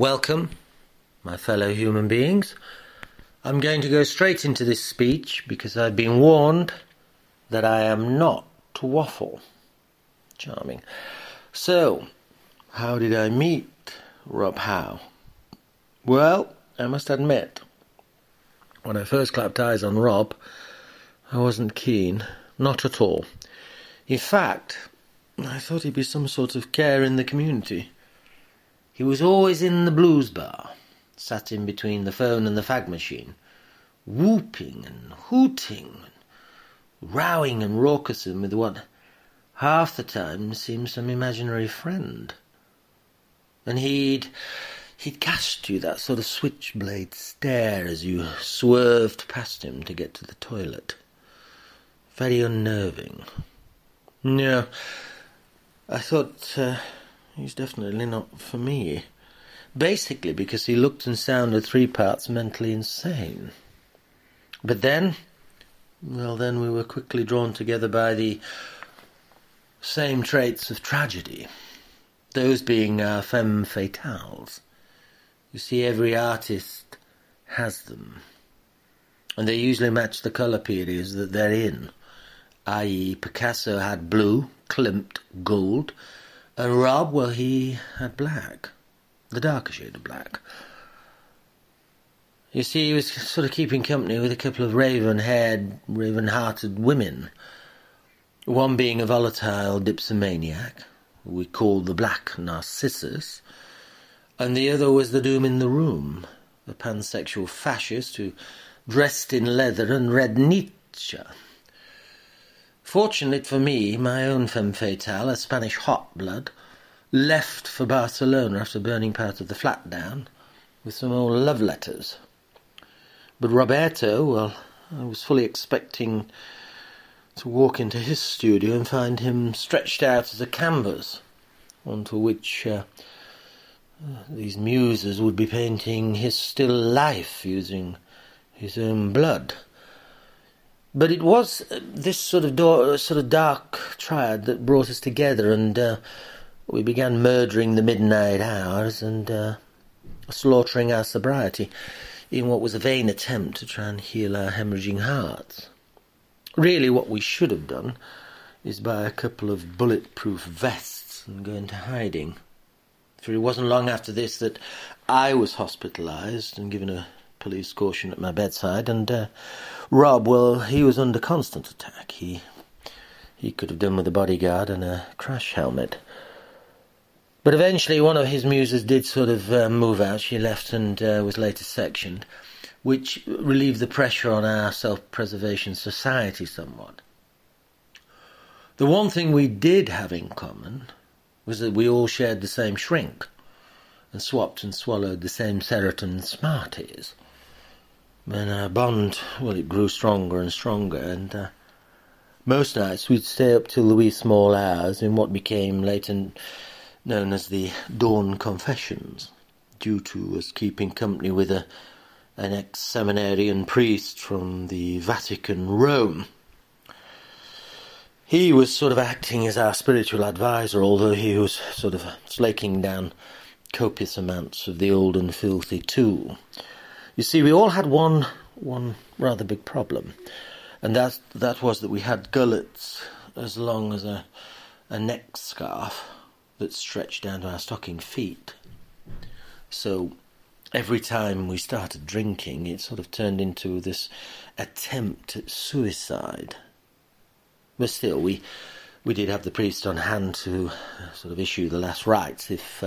Welcome, my fellow human beings. I'm going to go straight into this speech because I've been warned that I am not to waffle. Charming. So, how did I meet Rob Howe? Well, I must admit, when I first clapped eyes on Rob, I wasn't keen. Not at all. In fact, I thought he'd be some sort of care in the community. He was always in the blues bar, sat in between the phone and the fag machine, whooping and hooting and rowing and raucousing with what half the time seemed some imaginary friend. And he'd cast you that sort of switchblade stare as you swerved past him to get to the toilet. Very unnerving. No, I thought he's definitely not for me. Basically because he looked and sounded three parts mentally insane. But then, we were quickly drawn together by the same traits of tragedy, those being our femme fatales. You see, every artist has them, and they usually match the colour periods that they're in, i.e. Picasso had blue, Klimt gold, and Rob, he had black. The darker shade of black. You see, he was sort of keeping company with a couple of raven-haired, raven-hearted women. One being a volatile dipsomaniac, who we called the Black Narcissus, and the other was the doom in the room, a pansexual fascist who dressed in leather and read Nietzsche. Fortunately for me, my own femme fatale, a Spanish hot blood, left for Barcelona after burning part of the flat down with some old love letters. But Roberto, I was fully expecting to walk into his studio and find him stretched out as a canvas onto which these muses would be painting his still life using his own blood. But it was this sort of dark triad that brought us together, and we began murdering the midnight hours and slaughtering our sobriety in what was a vain attempt to try and heal our hemorrhaging hearts. Really, what we should have done is buy a couple of bulletproof vests and go into hiding. For it wasn't long after this that I was hospitalised and given a police caution at my bedside, and Rob, he was under constant attack. He could have done with a bodyguard and a crash helmet. But eventually one of his muses did sort of move out. She left and was later sectioned, which relieved the pressure on our self-preservation society somewhat. The one thing we did have in common was that we all shared the same shrink and swapped and swallowed the same Serotonin Smarties. And our bond, it grew stronger and stronger, and most nights we'd stay up till the wee small hours in what became later known as the Dawn Confessions, due to us keeping company with an ex-seminarian priest from the Vatican, Rome. He was sort of acting as our spiritual advisor, although he was sort of slaking down copious amounts of the old and filthy too. You see, we all had one rather big problem, and that was that we had gullets as long as a neck scarf that stretched down to our stocking feet. So every time we started drinking, it sort of turned into this attempt at suicide. But still, we did have the priest on hand to sort of issue the last rites if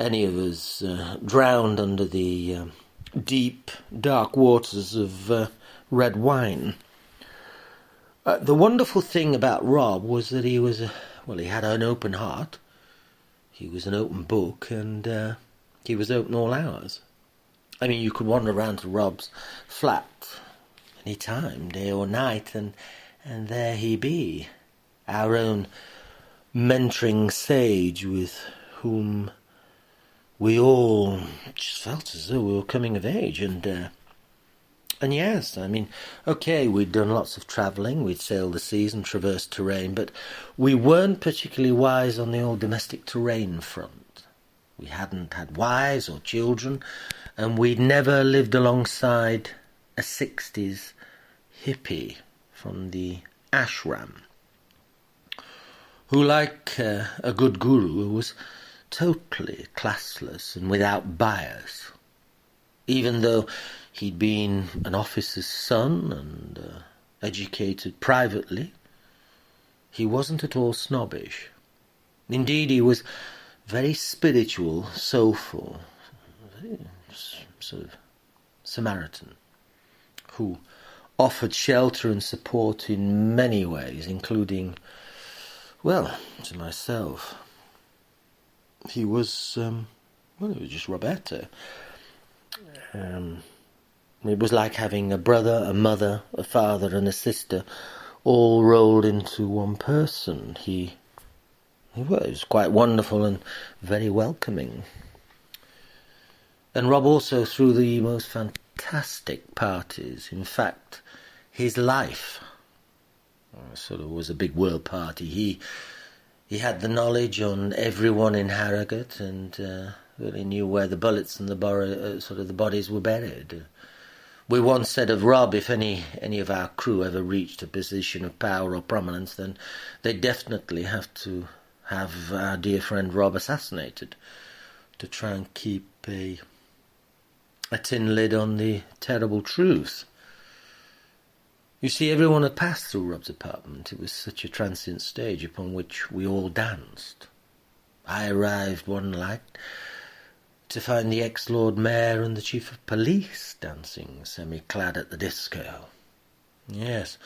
any of us drowned under the deep, dark waters of red wine. The wonderful thing about Rob was that he was he had an open heart. He was an open book, and he was open all hours. I mean, you could wander around to Rob's flat any time, day or night, and there he be, our own mentoring sage with whom we all just felt as though we were coming of age. And yes, I mean, okay, we'd done lots of travelling, we'd sailed the seas and traversed terrain, but we weren't particularly wise on the old domestic terrain front. We hadn't had wives or children, and we'd never lived alongside a 60s hippie from the ashram, who, like a good guru, was totally classless and without bias, even though he'd been an officer's son and educated privately. He wasn't at all snobbish. Indeed, he was very spiritual, soulful, very sort of Samaritan, who offered shelter and support in many ways, including, well, to myself. He was, it was just Roberto. It was like having a brother, a mother, a father and a sister all rolled into one person. He was quite wonderful and very welcoming. And Rob also threw the most fantastic parties. In fact, his life sort of was a big world party. He had the knowledge on everyone in Harrogate and really knew where the bullets and the bodies were buried. We once said of Rob, if any of our crew ever reached a position of power or prominence, then they definitely have to have our dear friend Rob assassinated to try and keep a tin lid on the terrible truth. You see, everyone had passed through Rob's apartment. It was such a transient stage upon which we all danced. I arrived one night to find the ex-Lord Mayor and the Chief of Police dancing semi-clad at the disco. Yes,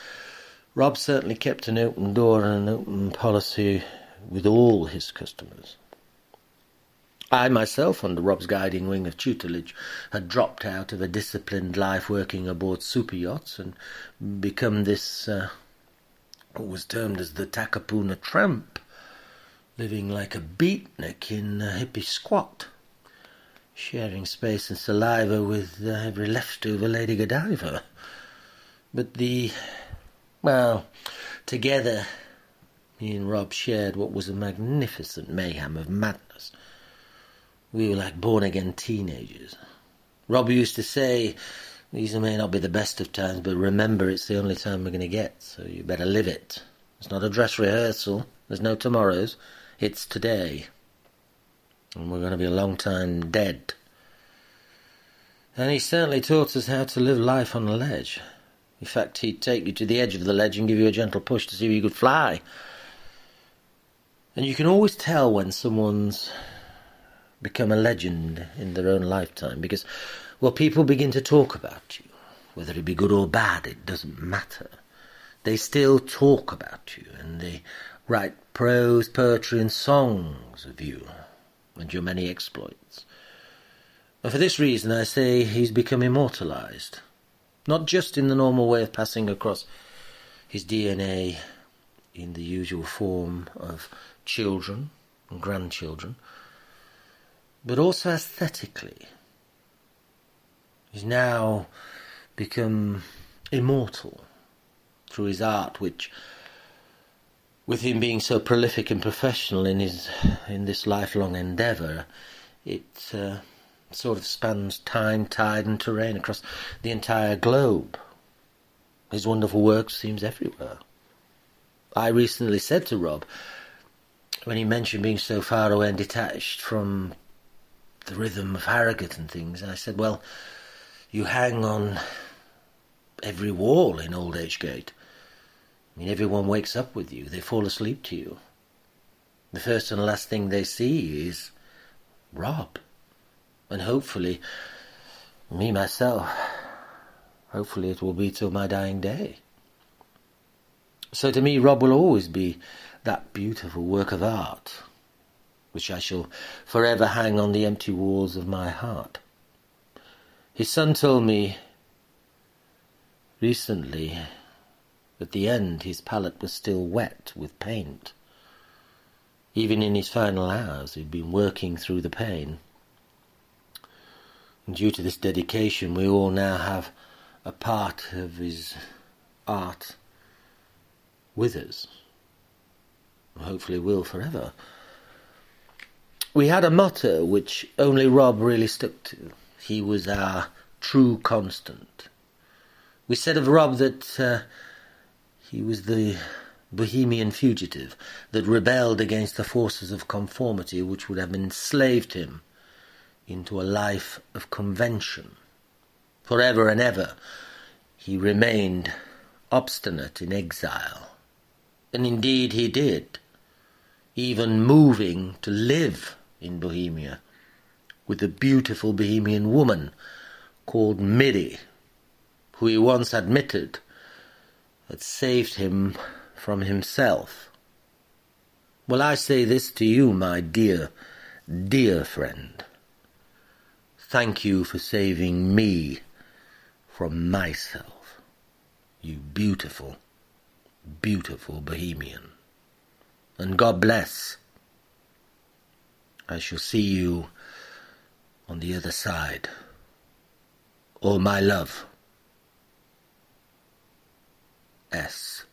Rob certainly kept an open door and an open policy with all his customers. I myself, under Rob's guiding wing of tutelage, had dropped out of a disciplined life working aboard super yachts and become this, what was termed as the Takapuna tramp, living like a beatnik in a hippie squat, sharing space and saliva with every leftover Lady Godiva. But together, me and Rob shared what was a magnificent mayhem of madness. We were like born-again teenagers. Rob used to say, these may not be the best of times, but remember it's the only time we're going to get, so you better live it. It's not a dress rehearsal, there's no tomorrows, it's today. And we're going to be a long time dead. And he certainly taught us how to live life on a ledge. In fact, he'd take you to the edge of the ledge and give you a gentle push to see if you could fly. And you can always tell when someone's become a legend in their own lifetime, because, well, people begin to talk about you. Whether it be good or bad, it doesn't matter. They still talk about you, and they write prose, poetry and songs of you and your many exploits. And for this reason, I say he's become immortalised, not just in the normal way of passing across his DNA in the usual form of children and grandchildren, but also aesthetically. He's now become immortal through his art, which, with him being so prolific and professional in this lifelong endeavour, it sort of spans time, tide and terrain across the entire globe. His wonderful work seems everywhere. I recently said to Rob, when he mentioned being so far away and detached from the rhythm of Harrogate and things, I said, well, you hang on every wall in Old Agegate. I mean, everyone wakes up with you. They fall asleep to you. The first and last thing they see is Rob. And hopefully, me myself, hopefully it will be till my dying day. So to me, Rob will always be that beautiful work of art, which I shall forever hang on the empty walls of my heart. His son told me recently, at the end, his palette was still wet with paint. Even in his final hours, he'd been working through the pain. And due to this dedication, we all now have a part of his art with us. Hopefully will forever. We had a motto which only Rob really stuck to. He was our true constant. We said of Rob that he was the Bohemian fugitive that rebelled against the forces of conformity which would have enslaved him into a life of convention. Forever and ever he remained obstinate in exile. And indeed he did, even moving to live in Bohemia with a beautiful Bohemian woman called Miri, who he once admitted had saved him from himself. Well, I say this to you, my dear, dear friend. Thank you for saving me from myself, you beautiful, beautiful Bohemian. And God bless. I shall see you on the other side. All my love. S.